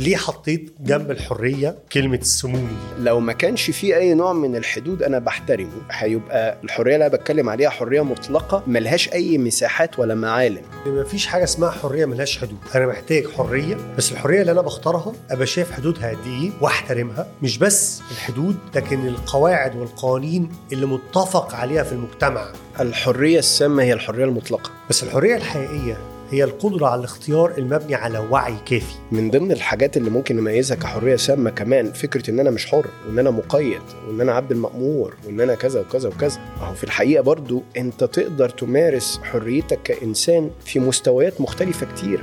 ليه حطيت جنب الحرية كلمة السمو؟ لو ما كانش فيه أي نوع من الحدود أنا بحترمه هيبقى الحرية اللي أنا بتكلم عليها حرية مطلقة ملهاش أي مساحات ولا معالم. ما فيش حاجة اسمها حرية ملهاش حدود. أنا محتاج حرية، بس الحرية اللي أنا بختارها أبقى شايف حدودها قد إيه واحترمها، مش بس الحدود لكن القواعد والقوانين اللي متفق عليها في المجتمع. الحرية السامة هي الحرية المطلقة، بس الحرية الحقيقية هي القدرة على الاختيار المبني على وعي كافي. من ضمن الحاجات اللي ممكن نميزها كحرية سامة كمان فكرة ان انا مش حر، وان انا مقيد، وان انا عبد المأمور، وان انا كذا وكذا وكذا. اهو في الحقيقة برضو انت تقدر تمارس حريتك كإنسان في مستويات مختلفة كتير.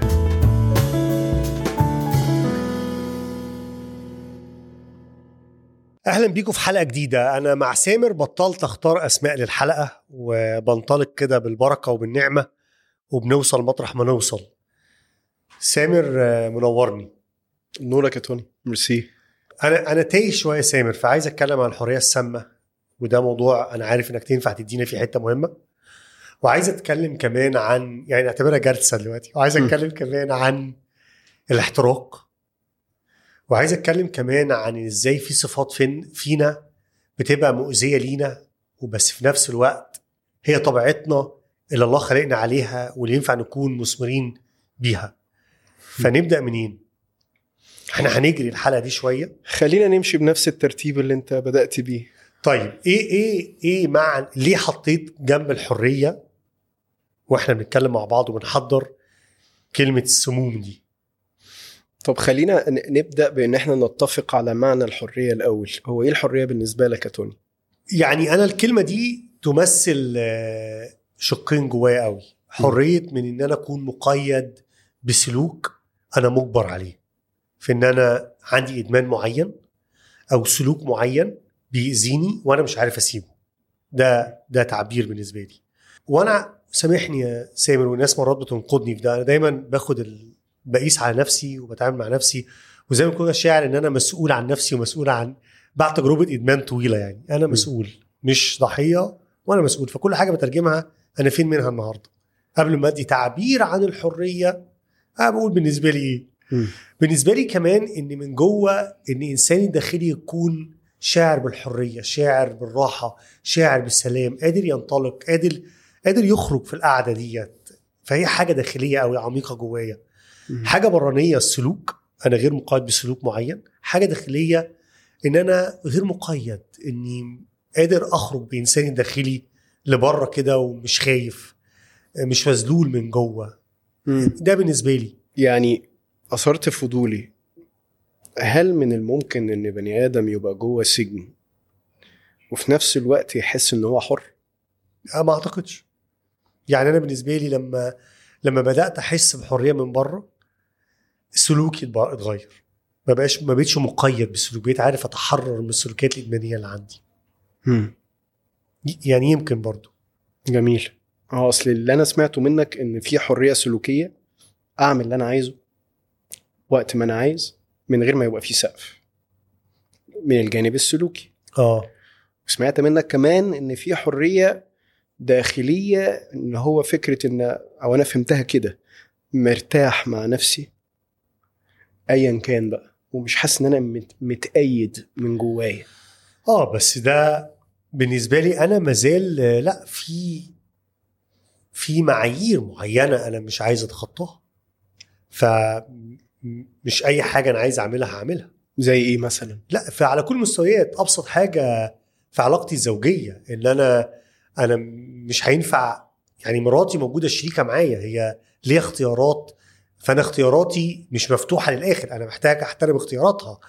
أهلا بيكم في حلقة جديدة. أنا مع سامر بطلت أختار أسماء للحلقة وبنطلق كده بالبركة وبالنعمة وبنوصل مطرح ما نوصل. سامر منورني. نورك يا توني، مرسي. أنا تايه شوية سامر، فعايز أتكلم عن الحرية السامة، وده موضوع أنا عارف إنك تنفع تدينا فيه حتة مهمة، وعايز أتكلم كمان عن يعني أعتبرها جلسة دلوقتي، وعايز أتكلم كمان عن الاحتراق، وعايز أتكلم كمان عن إزاي في صفات فينا بتبقى مؤذية لينا، وبس في نفس الوقت هي طبيعتنا اللي الله خلقنا عليها واللي ينفع نكون مثمرين بيها. فنبدأ منين؟ احنا هنجري الحلقة دي شوية، خلينا نمشي بنفس الترتيب اللي انت بدأت بيه. طيب ايه مع ليه حطيت جنب الحرية واحنا بنتكلم مع بعض وبنحضر كلمة السموم دي؟ طب خلينا نبدأ بأن احنا نتفق على معنى الحرية الأول. هو ايه الحرية بالنسبة لك يا توني؟ يعني أنا الكلمة دي تمثل شقين جوايا قوي. حرية من أن أنا أكون مقيد بسلوك أنا مجبر عليه، في أن أنا عندي إدمان معين أو سلوك معين بيأذيني وأنا مش عارف أسيبه. ده تعبير بالنسبة لي. وأنا سامحني يا سامر، والناس مرات بتنقضني في ده. أنا دايما باخد بقيس على نفسي وبتعامل مع نفسي، وزي ما كنا شاعر ان انا مسؤول عن نفسي ومسؤول عن بعد تجربة ادمان طويلة. يعني انا مسؤول مش ضحية، وانا مسؤول، فكل حاجة بترجمها انا فين منها النهاردة. قبل ما ادي تعبير عن الحرية بقول بالنسبة لي بالنسبة لي كمان ان من جوه ان انساني داخلي يكون شاعر بالحرية، شاعر بالراحة، شاعر بالسلام، قادر ينطلق، قادر يخرج في القعدة ديت. فهي حاجة داخلية او عميقة جوايا. حاجة برانية السلوك، أنا غير مقيد بسلوك معين. حاجة داخلية إن أنا غير مقيد، إني قادر أخرج بإنساني داخلي لبرة كده، ومش خايف، مش مذلول من جوه. ده بالنسبة لي. يعني أثرت فضولي، هل من الممكن إن بني آدم يبقى جوه سجن وفي نفس الوقت يحس إن هو حر؟ ما أعتقدش. يعني أنا بالنسبة لي لما بدأت أحس بحرية من بره، سلوكي اتغير، ما بقتش مقيد بالسلوك، بقيت عارف أتحرر من السلوكيات الإدمانية اللي عندي. يعني يمكن برضو جميل. أصل اللي أنا سمعته منك إن في حرية سلوكية، أعمل اللي أنا عايزه وقت ما أنا عايز من غير ما يبقى فيه سقف من الجانب السلوكي. سمعت منك كمان إن في حرية داخلية، ان هو فكرة ان او انا فهمتها كده، مرتاح مع نفسي ايا كان بقى، ومش حاسس ان انا متأيد من جوايا. بس ده بالنسبة لي انا مازال لا، في معايير معينة انا مش عايز اتخطاها، فمش اي حاجة انا عايز اعملها هعملها. زي ايه مثلا؟ لا، فعلى كل مستويات. ابسط حاجة في علاقتي الزوجية، ان انا مش هينفع، يعني مراتي موجودة شريكة معايا، هي ليها اختيارات، فانا اختياراتي مش مفتوحة للآخر، انا محتاج احترم اختياراتها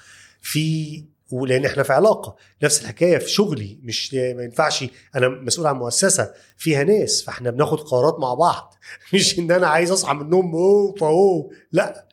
لان احنا في علاقة. نفس الحكاية في شغلي، مش ما ينفعش، انا مسؤول عن مؤسسة فيها ناس، فاحنا بناخد قرارات مع بعض، مش ان انا عايز اصحى من النوم لا،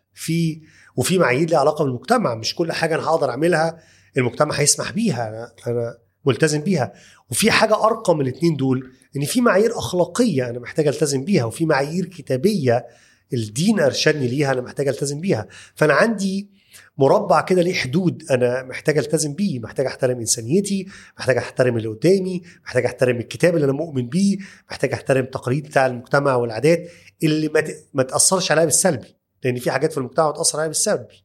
وفي معايير ليها علاقة بالمجتمع، مش كل حاجة انا هقدر اعملها المجتمع هيسمح بيها، انا ملتزم بيها. وفي حاجة أرقى من الاتنين دول، إن في معايير أخلاقية أنا محتاج ألتزم بيها، وفي معايير كتابية الدين أرشدني ليها أنا محتاج ألتزم بيها. فأنا عندي مربع كده ليه حدود أنا محتاج ألتزم بيه، محتاج أحترم إنسانيتي، محتاج أحترم اللي قدامي، محتاج أحترم الكتاب اللي أنا مؤمن بيه، محتاج أحترم تقاليد بتاع المجتمع والعادات اللي ما تأثرش عليها بالسلبي، لأن في حاجات في المجتمع تأثر عليها بالسلبي.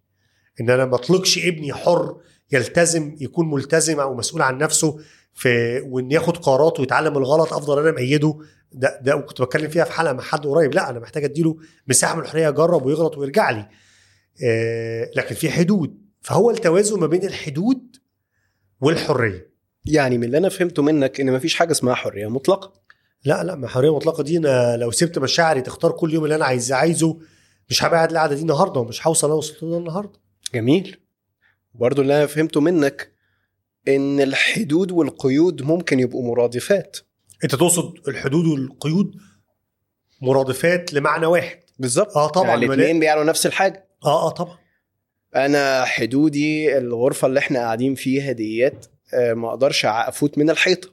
ان انا ما اطلقش ابني حر يلتزم، يكون ملتزم او مسؤول عن نفسه في وان ياخد قراراته ويتعلم الغلط، افضل انا مقيده. ده كنت بتكلم فيها في حلقه مع حد قريب، لا انا محتاج اديله مساحه من الحريه يجرب ويغلط ويرجع لي، لكن في حدود. فهو التوازن ما بين الحدود والحريه. يعني من اللي انا فهمته منك ان ما فيش حاجه اسمها حريه مطلقه. لا ما حريه مطلقه دي انا لو سبت مشاعري تختار كل يوم اللي انا عايزه مش هبعد القعده دي النهارده ومش هوصل اوصل لها النهارده. جميل. برضو اللي انا فهمته منك ان الحدود والقيود ممكن يبقوا مرادفات. انت تقصد الحدود والقيود مرادفات لمعنى واحد؟ بالظبط. طبعا يعني الاثنين بيعنوا نفس الحاجه. طبعا. انا حدودي الغرفه اللي احنا قاعدين فيها ديت ما اقدرش افوت من الحيطه.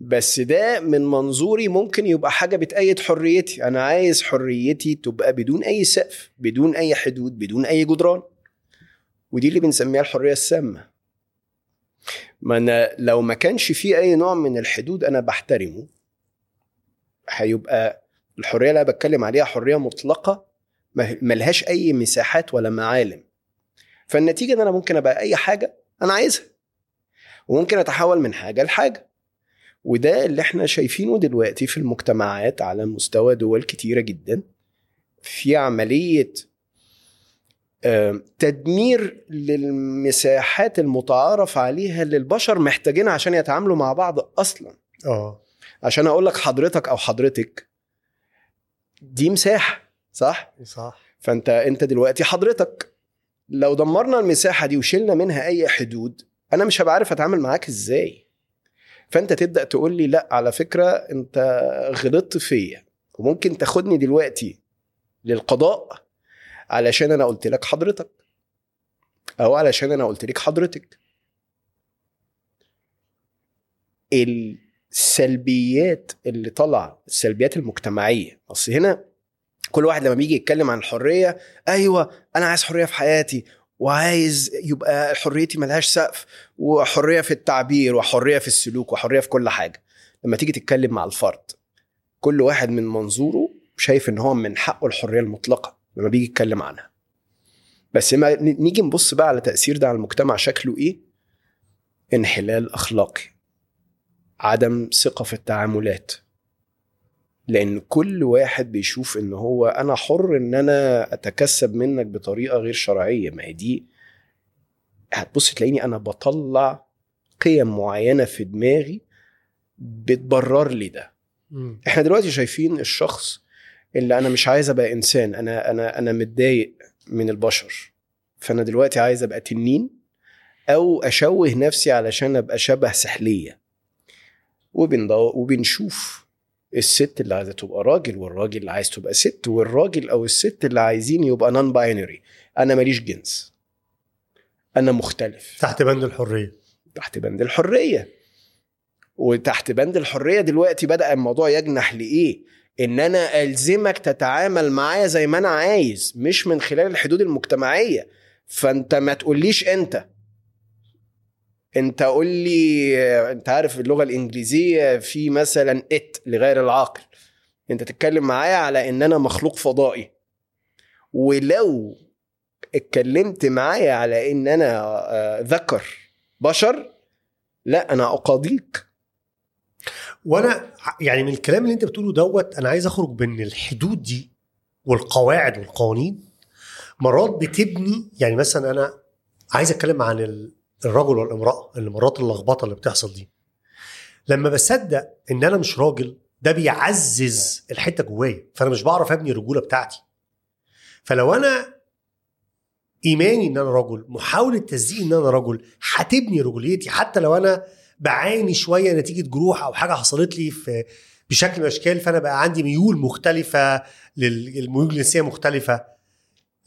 بس ده من منظوري ممكن يبقى حاجه بتأيد حريتي. انا عايز حريتي تبقى بدون اي سقف، بدون اي حدود، بدون اي جدران، ودي اللي بنسميها الحريه السامه. ما أنا لو ما كانش فيه أي نوع من الحدود أنا بحترمه، هيبقى الحرية اللي أنا بتكلم عليها حرية مطلقة ملهاش أي مساحات ولا معالم. فالنتيجة إن أنا ممكن أبقى أي حاجة أنا عايزها، وممكن أتحول من حاجة لحاجة. وده اللي احنا شايفينه دلوقتي في المجتمعات على مستوى دول كتيرة جدا، في عملية تدمير للمساحات المتعارف عليها اللي البشر محتاجين عشان يتعاملوا مع بعض أصلا. عشان أقول لك حضرتك أو حضرتك دي مساحة، صح؟ فأنت دلوقتي حضرتك، لو دمرنا المساحة دي وشلنا منها أي حدود أنا مش هبقى عارف أتعامل معاك إزاي. فأنت تبدأ تقول لي لا على فكرة أنت غلطت فيا، وممكن تاخدني دلوقتي للقضاء علشان أنا قلت لك حضرتك، أو علشان أنا قلت لك حضرتك. السلبيات اللي طلع، السلبيات المجتمعية. أصل هنا كل واحد لما بيجي يتكلم عن الحرية، أيوة أنا عايز حرية في حياتي، وعايز يبقى حريتي ملهاش سقف، وحرية في التعبير، وحرية في السلوك، وحرية في كل حاجة. لما تيجي تتكلم مع الفرد، كل واحد من منظوره شايف إن هو من حقه الحرية المطلقة لما بيجي يتكلم عنها. بس ما نيجي نبص بقى على تأثير ده على المجتمع شكله إيه؟ انحلال أخلاقي، عدم ثقة في التعاملات، لأن كل واحد بيشوف إن هو أنا حر إن أنا أتكسب منك بطريقة غير شرعية. ما دي هتبص تلاقيني أنا بطلع قيم معينة في دماغي بتبرر لي ده. إحنا دلوقتي شايفين الشخص اللي أنا مش عايز أبقى إنسان، أنا متضايق من البشر، فأنا دلوقتي عايز أبقى تنين أو أشوه نفسي علشان أبقى شبه سحلية. وبنشوف الست اللي عايزة تبقى راجل، والراجل اللي عايز تبقى ست، والراجل أو الست اللي عايزين يبقى نون باينري، أنا ماليش جنس، أنا مختلف، تحت بند الحرية. وتحت بند الحرية دلوقتي بدأ الموضوع يجنح لإيه؟ ان انا الزمك تتعامل معايا زي ما انا عايز، مش من خلال الحدود المجتمعية. فانت ما تقوليش انت قولي، انت عارف اللغة الانجليزية في مثلا لغير العاقل، انت تتكلم معايا على ان انا مخلوق فضائي، ولو اتكلمت معايا على ان انا ذكر بشر لا انا اقاضيك. وانا يعني من الكلام اللي انت بتقوله دوت انا عايز اخرج بين الحدود دي والقواعد والقوانين. مرات بتبني، يعني مثلا انا عايز اتكلم عن الرجل والامرأة، اللي مرات اللخبطة اللي بتحصل دي، لما بصدق ان انا مش راجل ده بيعزز الحتة جوايا، فانا مش بعرف ابني الرجولة بتاعتي. فلو انا ايماني ان انا رجل، محاولة تزيين ان انا رجل، هتبني رجوليتي حتى لو انا بعاني شوية نتيجة جروح أو حاجة حصلت لي في بشكل من الأشكال، فأنا بقى عندي ميول مختلفة، الميول الجنسية مختلفة.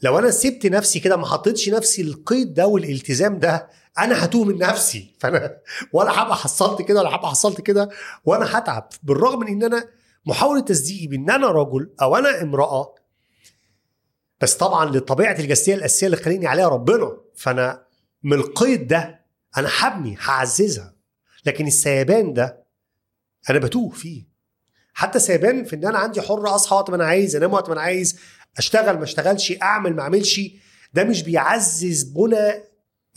لو أنا سبت نفسي كده، ما حطيتش نفسي القيد ده والالتزام ده، أنا هتوه من نفسي، فأنا ولا هبقى حصلت كده ولا هبقى حصلت كده، وأنا هتعب. بالرغم من إن أنا محاولة تصديقي بإن أنا رجل أو أنا امرأة، بس طبعا لطبيعة الجنسية الأساسية اللي خليني عليها ربنا، فأنا من القيد ده أنا حبني هعززها. لكن السيبان ده انا بتوه فيه، حتى سيبان في ان انا عندي حر، اصحى وقت ما انا عايز، انام وقت ما انا عايز، اشتغل ما اشتغلش، اعمل ما اعملش، ده مش بيعزز بنى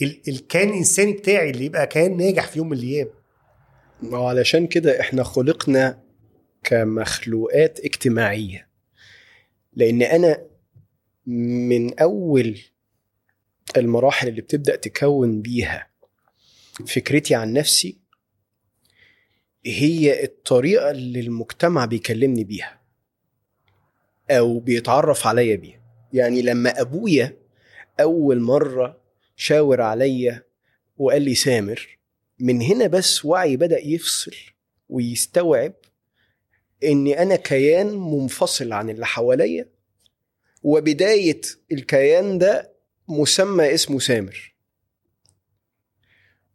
الكيان الانساني بتاعي اللي يبقى كيان ناجح في يوم من الايام. علشان كده احنا خلقنا كمخلوقات اجتماعية، لان انا من اول المراحل اللي بتبدأ تكون بيها فكرتي عن نفسي هي الطريقة اللي المجتمع بيكلمني بيها او بيتعرف عليا بيها. يعني لما ابويا اول مرة شاور عليا وقال لي سامر، من هنا بس وعي بدأ يفصل ويستوعب اني انا كيان منفصل عن اللي حواليا، وبداية الكيان ده مسمى اسمه سامر.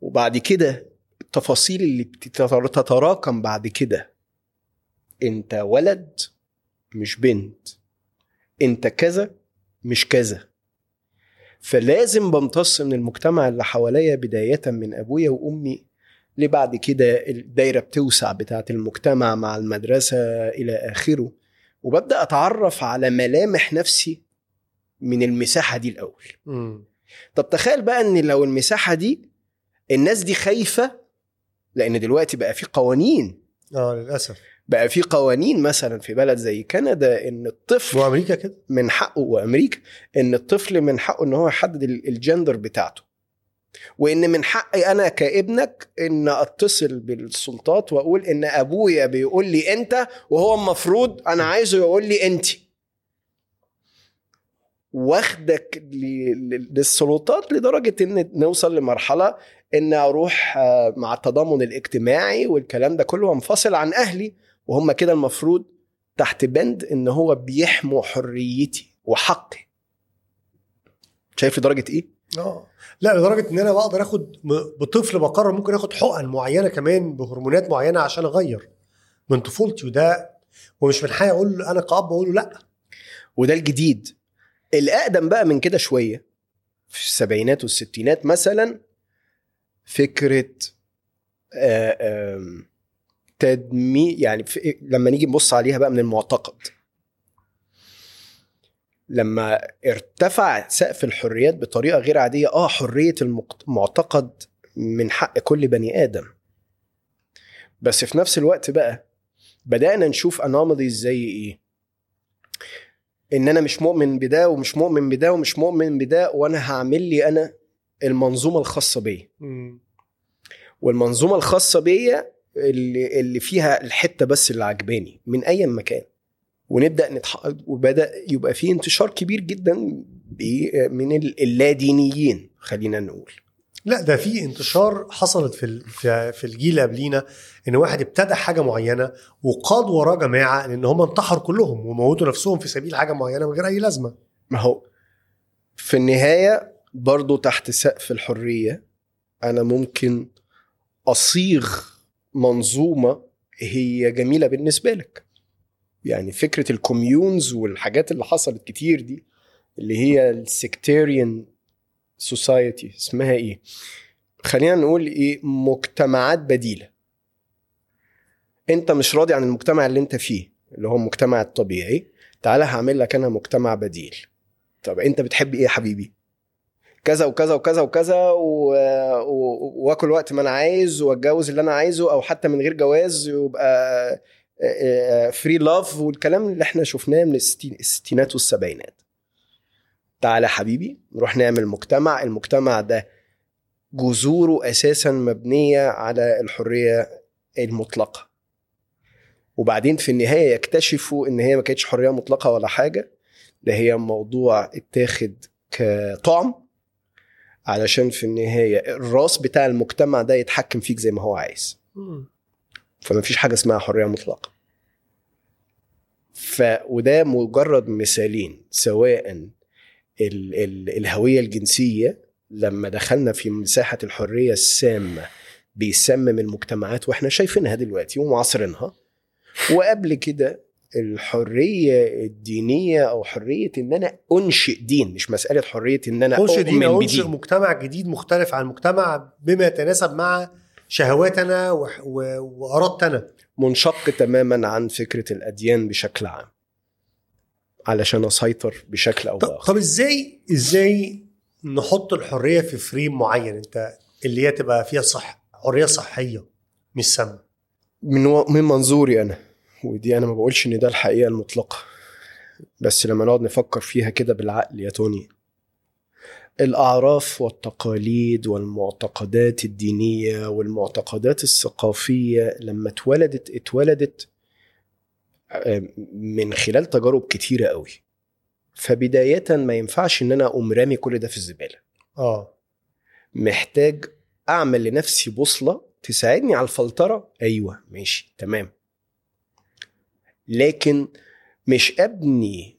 وبعد كده التفاصيل اللي بتتراكم بعد كده، انت ولد مش بنت، انت كذا مش كذا، فلازم بمتص من المجتمع اللي حواليا بداية من أبويا وأمي، لبعد كده الدايرة بتوسع بتاعة المجتمع مع المدرسة إلى آخره، وببدأ أتعرف على ملامح نفسي من المساحة دي الأول. طب تخيل بقى أن لو المساحة دي الناس دي خايفة، لأن دلوقتي بقى في قوانين، للأسف بقى في قوانين مثلا في بلد زي كندا ان الطفل وامريكا كده من حقه، وامريكا ان الطفل من حقه ان هو يحدد الجندر بتاعته، وان من حقي انا كابنك ان اتصل بالسلطات واقول ان ابويا بيقول لي انت، وهو المفروض انا عايزه يقول لي انت. واخدك للسلطات لدرجة ان نوصل لمرحلة ان اروح مع التضامن الاجتماعي والكلام ده كله وانفصل عن اهلي، وهم كده المفروض تحت بند ان هو بيحموا حريتي وحقي. شايف لدرجة ايه؟ لا، لدرجة ان انا بقدر اخد بطفل بقرر ممكن اخد حقن معينة كمان بهرمونات معينة عشان اغير من طفولتي، وده ومش من حقي اقول انا كأب اقوله لا. وده الجديد. الاقدم بقى من كده شوية في السبعينات والستينات مثلا، فكرة تدمير، يعني لما نيجي نبص عليها بقى من المعتقد، لما ارتفع سقف الحريات بطريقة غير عادية. حرية المعتقد من حق كل بني آدم، بس في نفس الوقت بقى بدأنا نشوف أنامضي زي ايه، ان انا مش مؤمن بده ومش مؤمن بده ومش مؤمن بده، وانا هعمل لي انا المنظومة الخاصة بي. والمنظومة الخاصة بي اللي فيها الحتة بس اللي عجباني من اي مكان. ونبدأ وبدأ يبقى فيه انتشار كبير جدا من اللادينيين، خلينا نقول. لا، ده في انتشار حصلت في الجيل قبلينا، ان واحد ابتدى حاجة معينة وقاد وراه جماعة، لان هم انتحروا كلهم وموتوا نفسهم في سبيل حاجة معينة من غير اي لازمة. ما هو في النهاية برضو تحت سقف الحرية انا ممكن اصيغ منظومة هي جميلة بالنسبة لك. يعني فكرة الكوميونز والحاجات اللي حصلت كتير دي، اللي هي السكتيريان سوسايتي، اسمها ايه، خلينا نقول ايه، مجتمعات بديلة. انت مش راضي عن المجتمع اللي انت فيه اللي هو المجتمع الطبيعي، تعالى هعمل لك انا مجتمع بديل. طب انت بتحب ايه حبيبي؟ كذا وكذا وكذا وكذا، واكل وقت ما انا عايز، واتجوز اللي انا عايزه، او حتى من غير جواز يبقى فري لاف، والكلام اللي احنا شفناه من الستينات والسبعينات. تعالى حبيبي نروح نعمل مجتمع، المجتمع ده جذوره اساسا مبنية على الحرية المطلقة. وبعدين في النهاية يكتشفوا ان هي ما كانتش حرية مطلقة ولا حاجة، ده هي موضوع اتاخد كطعم، علشان في النهاية الراس بتاع المجتمع ده يتحكم فيك زي ما هو عايز. فما فيش حاجة اسمها حرية مطلقة. وده مجرد مثالين، سواء الهوية الجنسية لما دخلنا في مساحة الحرية السامة بيسمم المجتمعات، واحنا شايفينها دلوقتي ومعاصرينها، وقبل كده الحرية الدينية أو حرية إن أنا أنشئ دين، مش مسألة حرية إن أنا أنشئ مجتمع جديد مختلف عن مجتمع بما يتناسب مع شهواتنا وأرادتنا، منشق تماما عن فكرة الأديان بشكل عام. علشان اسيطر بشكل او باخر. طب ازاي نحط الحريه في فريم معين انت اللي هي تبقى فيها صح، حريه صحيه مش سامه؟ من منظوري انا، ودي انا ما بقولش ان ده الحقيقه المطلقه، بس لما نقعد نفكر فيها كده بالعقل يا توني، الأعراف والتقاليد والمعتقدات الدينية والمعتقدات الثقافية لما اتولدت من خلال تجارب كتيرة قوي، فبداية ما ينفعش ان انا امرامي كل ده في الزبالة. محتاج اعمل لنفسي بوصلة تساعدني على الفلترة. ايوه ماشي تمام، لكن مش ابني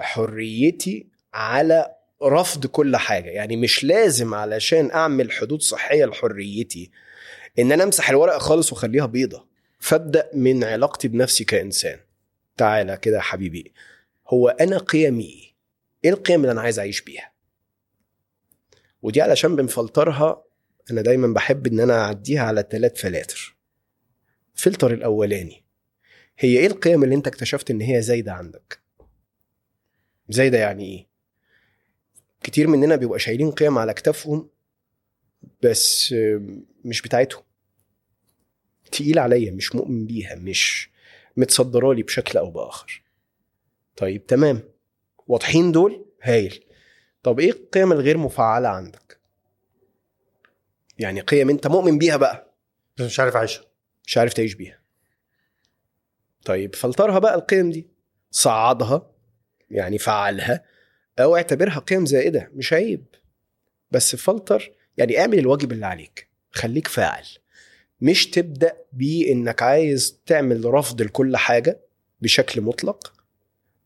حريتي على رفض كل حاجة. يعني مش لازم علشان اعمل حدود صحية لحريتي ان انا امسح الورقة خالص وخليها بيضة. فابدأ من علاقتي بنفسي كإنسان. تعالى كده يا حبيبي، هو انا قيمي ايه؟ القيم اللي انا عايز اعيش بيها، ودي علشان بنفلترها. انا دايما بحب ان انا اعديها على 3 فلاتر. فلتر الاولاني، هي ايه القيم اللي انت اكتشفت ان هي زايدة عندك؟ زايدة يعني ايه؟ كتير مننا بيبقى شايلين قيم على اكتافهم بس مش بتاعتهم، تقيل عليا، مش مؤمن بيها، مش متصدرالي بشكل او باخر. طيب تمام، واضحين دول، هايل. طب ايه القيم الغير مفعلة عندك؟ يعني قيم انت مؤمن بيها بقى بس مش عارف عايشها، مش عارف تعيش بيها. طيب فلترها بقى القيم دي، صعدها يعني فعلها، او اعتبرها قيم زائدة مش عيب، بس فلتر يعني اعمل الواجب اللي عليك، خليك فاعل. مش تبدأ بانك عايز تعمل رفض لكل حاجة بشكل مطلق،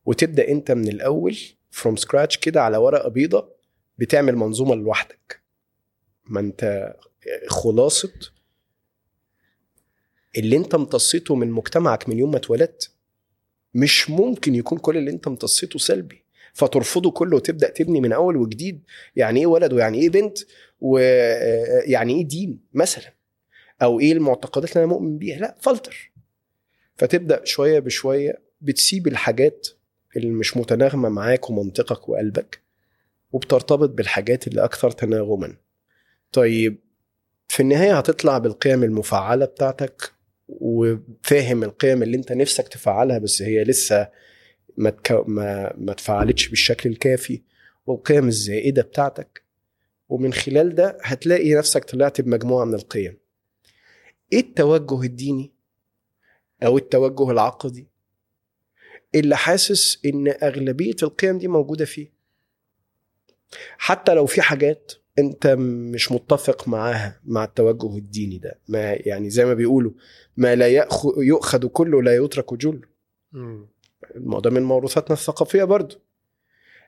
وتبدأ انت من الاول from scratch كده على ورقة بيضة بتعمل منظومة لوحدك. ما انت خلاصة اللي انت امتصيته من مجتمعك من يوم ما اتولدت، مش ممكن يكون كل اللي انت امتصيته سلبي فترفضه كله وتبدأ تبني من أول وجديد. يعني إيه ولد ويعني إيه بنت ويعني إيه دين مثلا، أو إيه المعتقدات اللي أنا مؤمن بيها؟ لا، فلتر. فتبدأ شوية بشوية بتسيب الحاجات اللي مش متناغمة معاك ومنطقك وقلبك، وبترتبط بالحاجات اللي أكثر تناغما. طيب في النهاية هتطلع بالقيم المفعلة بتاعتك، وفاهم القيم اللي أنت نفسك تفعلها بس هي لسه ما تفعلتش بالشكل الكافي، والقيم الزائدة بتاعتك. ومن خلال ده هتلاقي نفسك طلعت بمجموعة من القيم. ايه التوجه الديني او التوجه العقدي اللي حاسس ان اغلبية القيم دي موجودة فيه؟ حتى لو في حاجات انت مش متفق معاها مع التوجه الديني ده، ما يعني زي ما بيقولوا ما لا يؤخذ كله لا يترك جله. الموضوع من موروثاتنا الثقافية برضو،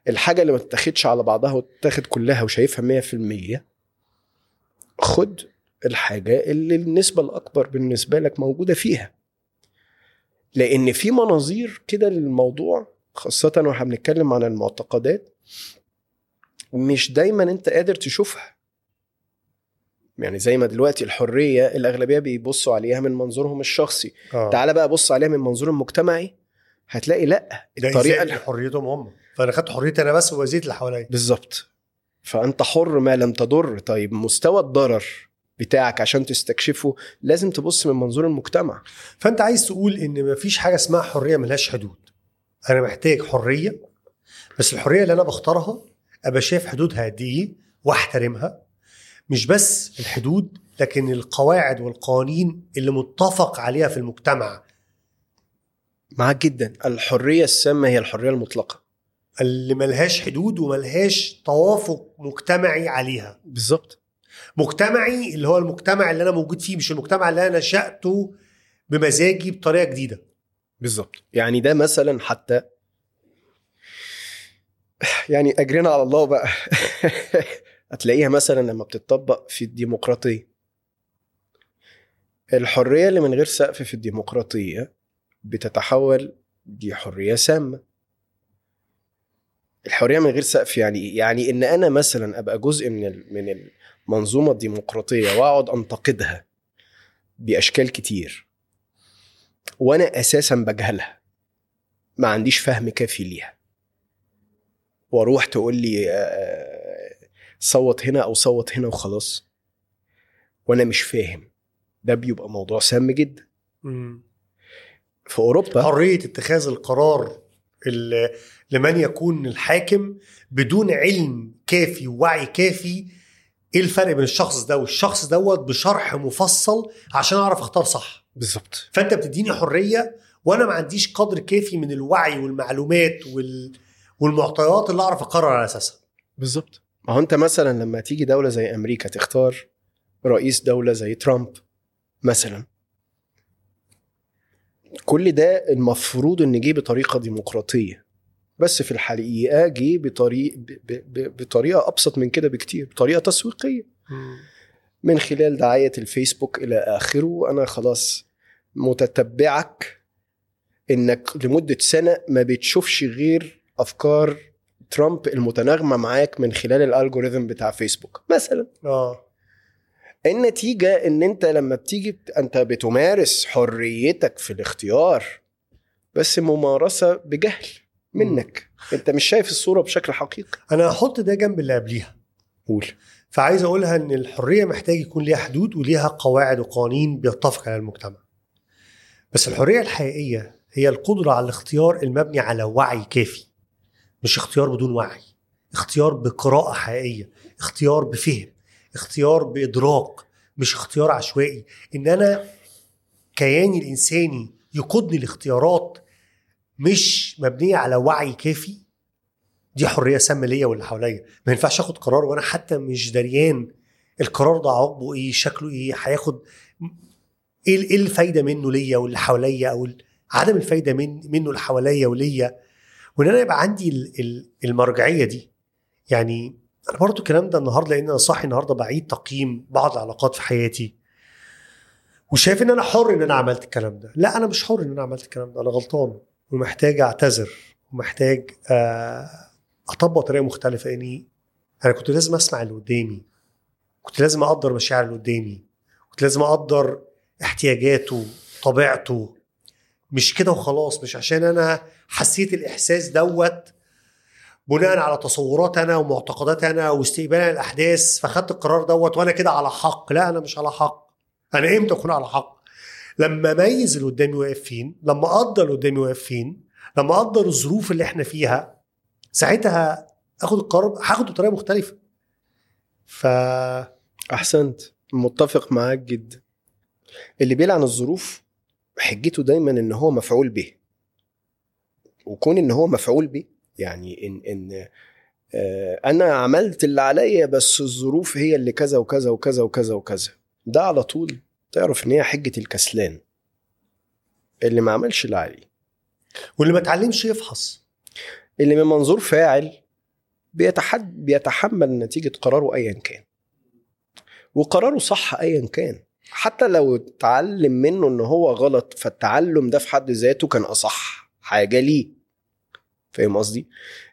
الحاجة اللي ما تتاخدش على بعضها وتتاخد كلها وشايفها 100%. خد الحاجة اللي النسبة الأكبر بالنسبة لك موجودة فيها، لأن في مناظير كده للموضوع، خاصة واحنا بنتكلم عن المعتقدات، مش دايما انت قادر تشوفها. يعني زي ما دلوقتي الحرية الأغلبية بيبصوا عليها من منظورهم الشخصي، تعال بقى بص عليها من منظور المجتمعي، هتلاقي لا، الطريقه اللي حريتهم هم، فانا خدت حريتي انا بس وزيت اللي حواليا. بالظبط، فانت حر ما لم تضر. طيب مستوى الضرر بتاعك عشان تستكشفه لازم تبص من منظور المجتمع. فانت عايز تقول ان مفيش حاجه اسمها حريه ملهاش حدود. انا محتاج حريه، بس الحريه اللي انا بختارها ابقى شايف حدودها قد ايه واحترمها، مش بس الحدود لكن القواعد والقوانين اللي متفق عليها في المجتمع. معاك جدا. الحرية السامة هي الحرية المطلقة اللي ملهاش حدود وملهاش توافق مجتمعي عليها. بالظبط، مجتمعي اللي هو المجتمع اللي أنا موجود فيه، مش المجتمع اللي أنا نشأته بمزاجي بطريقة جديدة. بالظبط، يعني ده مثلا حتى يعني أجرنا على الله بقى هتلاقيها مثلا لما بتطبق في الديمقراطية، الحرية اللي من غير سقف في الديمقراطية بتتحول دي حرية سامة. الحرية من غير سقف يعني ان انا مثلا ابقى جزء من المنظومة الديمقراطية واقعد انتقدها باشكال كتير وانا اساسا بجهلها، ما عنديش فهم كافي ليها، واروح تقول لي صوت هنا او صوت هنا وخلاص وانا مش فاهم، ده بيبقى موضوع سام جدا. في اوروبا حرية اتخاذ القرار لمن يكون الحاكم بدون علم كافي ووعي كافي ايه الفرق بين الشخص ده والشخص دوت بشرح مفصل عشان اعرف اختار صح بالظبط. فانت بتديني حرية وانا ما عنديش قدر كافي من الوعي والمعلومات والمعطيات اللي اعرف اقرر على اساسها بالظبط. ما هو انت مثلا لما تيجي دولة زي امريكا تختار رئيس دولة زي ترامب مثلا، كل ده المفروض ان جه بطريقة ديمقراطية، بس في الحقيقة جه بطريقة ابسط من كده بكتير، بطريقة تسويقية من خلال دعاية الفيسبوك الى اخره. انا خلاص متتبعك انك لمدة سنة ما بتشوفش غير افكار ترامب المتناغمة معاك من خلال الالجوريثم بتاع فيسبوك مثلا. النتيجة ان انت لما بتيجي انت بتمارس حريتك في الاختيار، بس ممارسة بجهل منك، انت مش شايف الصورة بشكل حقيقي. انا هحط ده جنب اللي قبليها قول، فعايز اقولها ان الحرية محتاج يكون ليها حدود وليها قواعد وقوانين بيتفق على المجتمع، بس الحرية الحقيقية هي القدرة على الاختيار المبني على وعي كافي، مش اختيار بدون وعي، اختيار بقراءة حقيقية، اختيار بفهم، اختيار بإدراك، مش اختيار عشوائي. إن أنا كياني الإنساني يقودني الاختيارات مش مبنية على وعي كافي، دي حرية سامة ليا واللي حواليا. ما ينفعش أخد قرار وأنا حتى مش دريان القرار ده عقبه إيه، شكله إيه، هياخد إيه الفايدة منه ليا واللي حواليا، أو عدم الفايدة منه اللي حواليا وليا، وإن أنا يبقى عندي المرجعية دي. يعني أنا برضو الكلام ده النهاردة، لأن أنا صاحي النهاردة بعيد تقييم بعض العلاقات في حياتي وشايف إن أنا حر إن أنا عملت الكلام ده. لا، أنا مش حر إن أنا عملت الكلام ده، أنا غلطان ومحتاج أعتذر ومحتاج أطبق طريقة مختلفة. إني أنا كنت لازم أسمع اللي قدامي، كنت لازم أقدر مشاعر اللي قدامي، كنت لازم أقدر احتياجاته طبيعته، مش كده وخلاص، مش عشان أنا حسيت الإحساس دوت بناء على تصورات أنا ومعتقدات أنا واستقبال الأحداث فخدت القرار دوت وأنا كده على حق. لا، أنا مش على حق. أنا إمتى أكون على حق؟ لما ميز اللي قدامي واقف فين، لما أقدر اللي قدامي واقف فين، لما أقدر الظروف اللي إحنا فيها، ساعتها أخد القرار، هاخده بطريقة مختلفة. أحسنت، متفق معاك جدا. اللي بيلعن الظروف حجته دايما إن هو مفعول به، وكون إن هو مفعول به يعني إن أنا عملت اللي عليا بس الظروف هي اللي كذا وكذا وكذا وكذا وكذا. ده على طول تعرف إن هي حجة الكسلان اللي ما عملش اللي عليه، واللي ما تعلمش يفحص، اللي من منظور فاعل بيتحمل نتيجة قراره أيا كان، وقراره صح أيا كان، حتى لو تعلم منه إن هو غلط، فالتعلم ده في حد ذاته كان أصح حاجة ليه. فاهم قصدي؟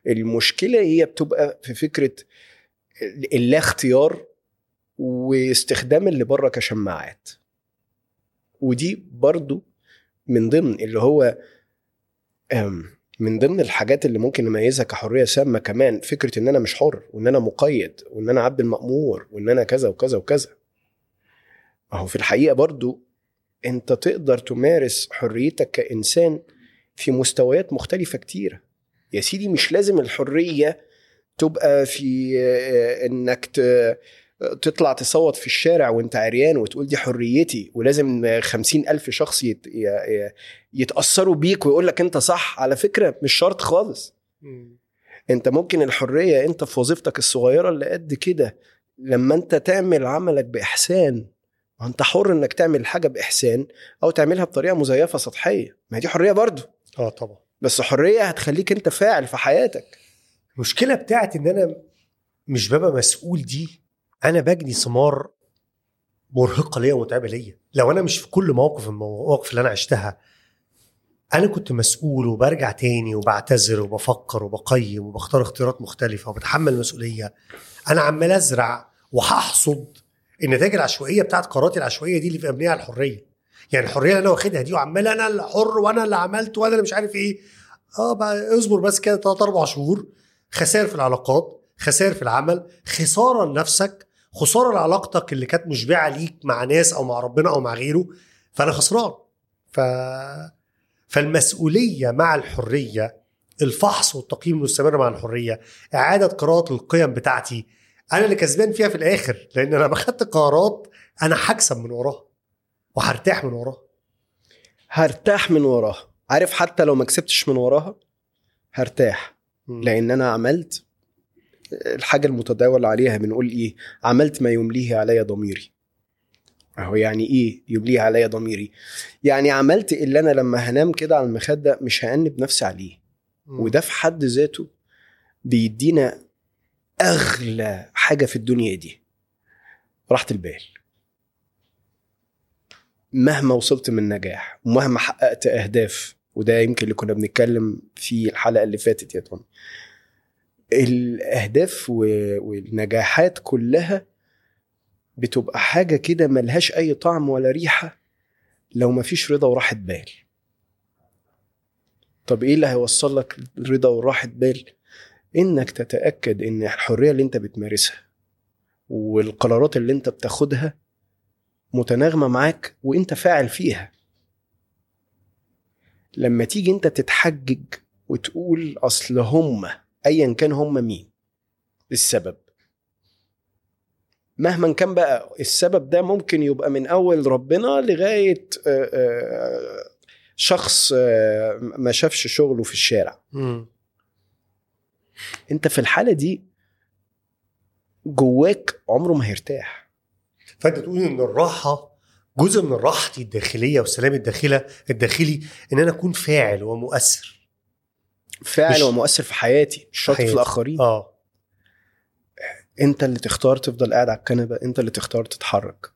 المشكلة هي بتبقى في فكرة اللا اختيار واستخدام اللي بره كشماعات، ودي برضو من ضمن اللي هو من ضمن الحاجات اللي ممكن نميزها كحرية سامة. كمان فكرة ان انا مش حر، وان انا مقيد، وان انا عبد المأمور، وان انا كذا وكذا وكذا. اهو في الحقيقة برضو انت تقدر تمارس حريتك كإنسان في مستويات مختلفة كتيرة يا سيدي. مش لازم الحرية تبقى في انك تطلع تصوت في الشارع وانت عريان وتقول دي حريتي، ولازم 50,000 شخص يتأثروا بيك ويقولك انت صح. على فكرة مش شرط خالص. انت ممكن الحرية انت في وظيفتك الصغيرة اللي قد كده، لما انت تعمل عملك بإحسان، وانت حر انك تعمل حاجة بإحسان او تعملها بطريقة مزيفة سطحية، ما دي حرية برضو. طبعا، بس حرية هتخليك انت فاعل في حياتك. المشكلة بتاعت ان انا مش بابا مسؤول دي، انا بجني ثمار مرهقة ليا ومتعبة ليا. لو انا مش في كل موقف المواقف اللي انا عشتها انا كنت مسؤول وبرجع تاني وبعتذر وبفكر وبقيم وبختار اختيارات مختلفة وبتحمل مسؤولية، انا عمال ازرع وهحصد النتائج العشوائية بتاعت قراراتي العشوائية دي اللي في مبنية على الحرية. يعني الحرية اللي أنا واخدها دي وعمال أنا الحر وأنا اللي عملت وأنا اللي مش عارف إيه، اصبر بس كده 3-4 شهور. خسائر في العلاقات، خسائر في العمل، خسارة لنفسك، خسارة لعلاقتك اللي كانت مشبعة ليك مع ناس أو مع ربنا أو مع غيره. فأنا خسران. فالمسؤولية مع الحرية، الفحص والتقييم المستمر مع الحرية، إعادة قراءة القيم بتاعتي، أنا اللي كسبان فيها في الآخر، لأن أنا بخدت قرارات أنا هكسب من وراها وهرتاح من وراها. هرتاح من وراها، عارف، حتى لو ما كسبتش من وراها هرتاح، لأن أنا عملت الحاجة المتداول عليها، بنقول إيه، عملت ما يمليه علي ضميري. أهو يعني إيه يمليه علي ضميري؟ يعني عملت اللي أنا لما هنام كده على المخدة مش هأنب نفسي عليه. وده في حد ذاته بيدينا أغلى حاجة في الدنيا دي، راحة البال. مهما وصلت من نجاح ومهما حققت أهداف، وده يمكن اللي كنا بنتكلم في الحلقة اللي فاتت يا طن، الأهداف والنجاحات كلها بتبقى حاجة كده ملهاش أي طعم ولا ريحة لو ما فيش رضا وراحة بال. طب إيه اللي هيوصل لك رضا وراحة بال؟ إنك تتأكد إن الحرية اللي أنت بتمارسها والقرارات اللي أنت بتاخدها متناغمة معاك وإنت فاعل فيها. لما تيجي أنت تتحجج وتقول أصل هم، أيا كان هم مين السبب، مهما كان بقى السبب ده، ممكن يبقى من أول ربنا لغاية شخص ما شافش شغله في الشارع. أنت في الحالة دي جواك عمره ما هيرتاح. فأنت تقول إن الراحة، جزء من راحتي الداخلية والسلام الداخلي إن أنا أكون فاعل ومؤثر، فعل ومؤثر في حياتي، مش شرط في الآخرين. انت اللي تختار تفضل قاعد على الكنبة، انت اللي تختار تتحرك.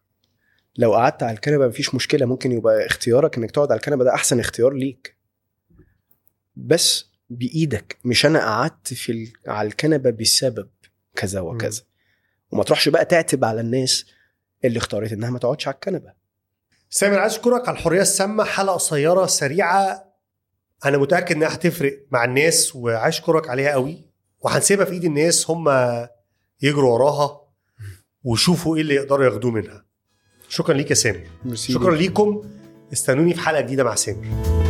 لو قعدت على الكنبة مفيش مشكلة، ممكن يبقى اختيارك انك تقعد على الكنبة، ده احسن اختيار ليك، بس بإيدك. مش انا قعدت على الكنبة بسبب كذا وكذا. وما تروحش بقى تعتب على الناس اللي اختارت انها ما تقعدش على الكنبة. سامر، عايز اشكرك على الحرية السامة، حلقة قصيرة سريعة، أنا متأكد إنها هتفرق مع الناس، وعشكرك عليها قوي. وهنسيبها في إيد الناس هم يجروا وراها وشوفوا إيه اللي يقدروا ياخدوه منها. شكرا ليك يا سامر، شكرا ليكم. استنوني في حلقة جديدة مع سامر.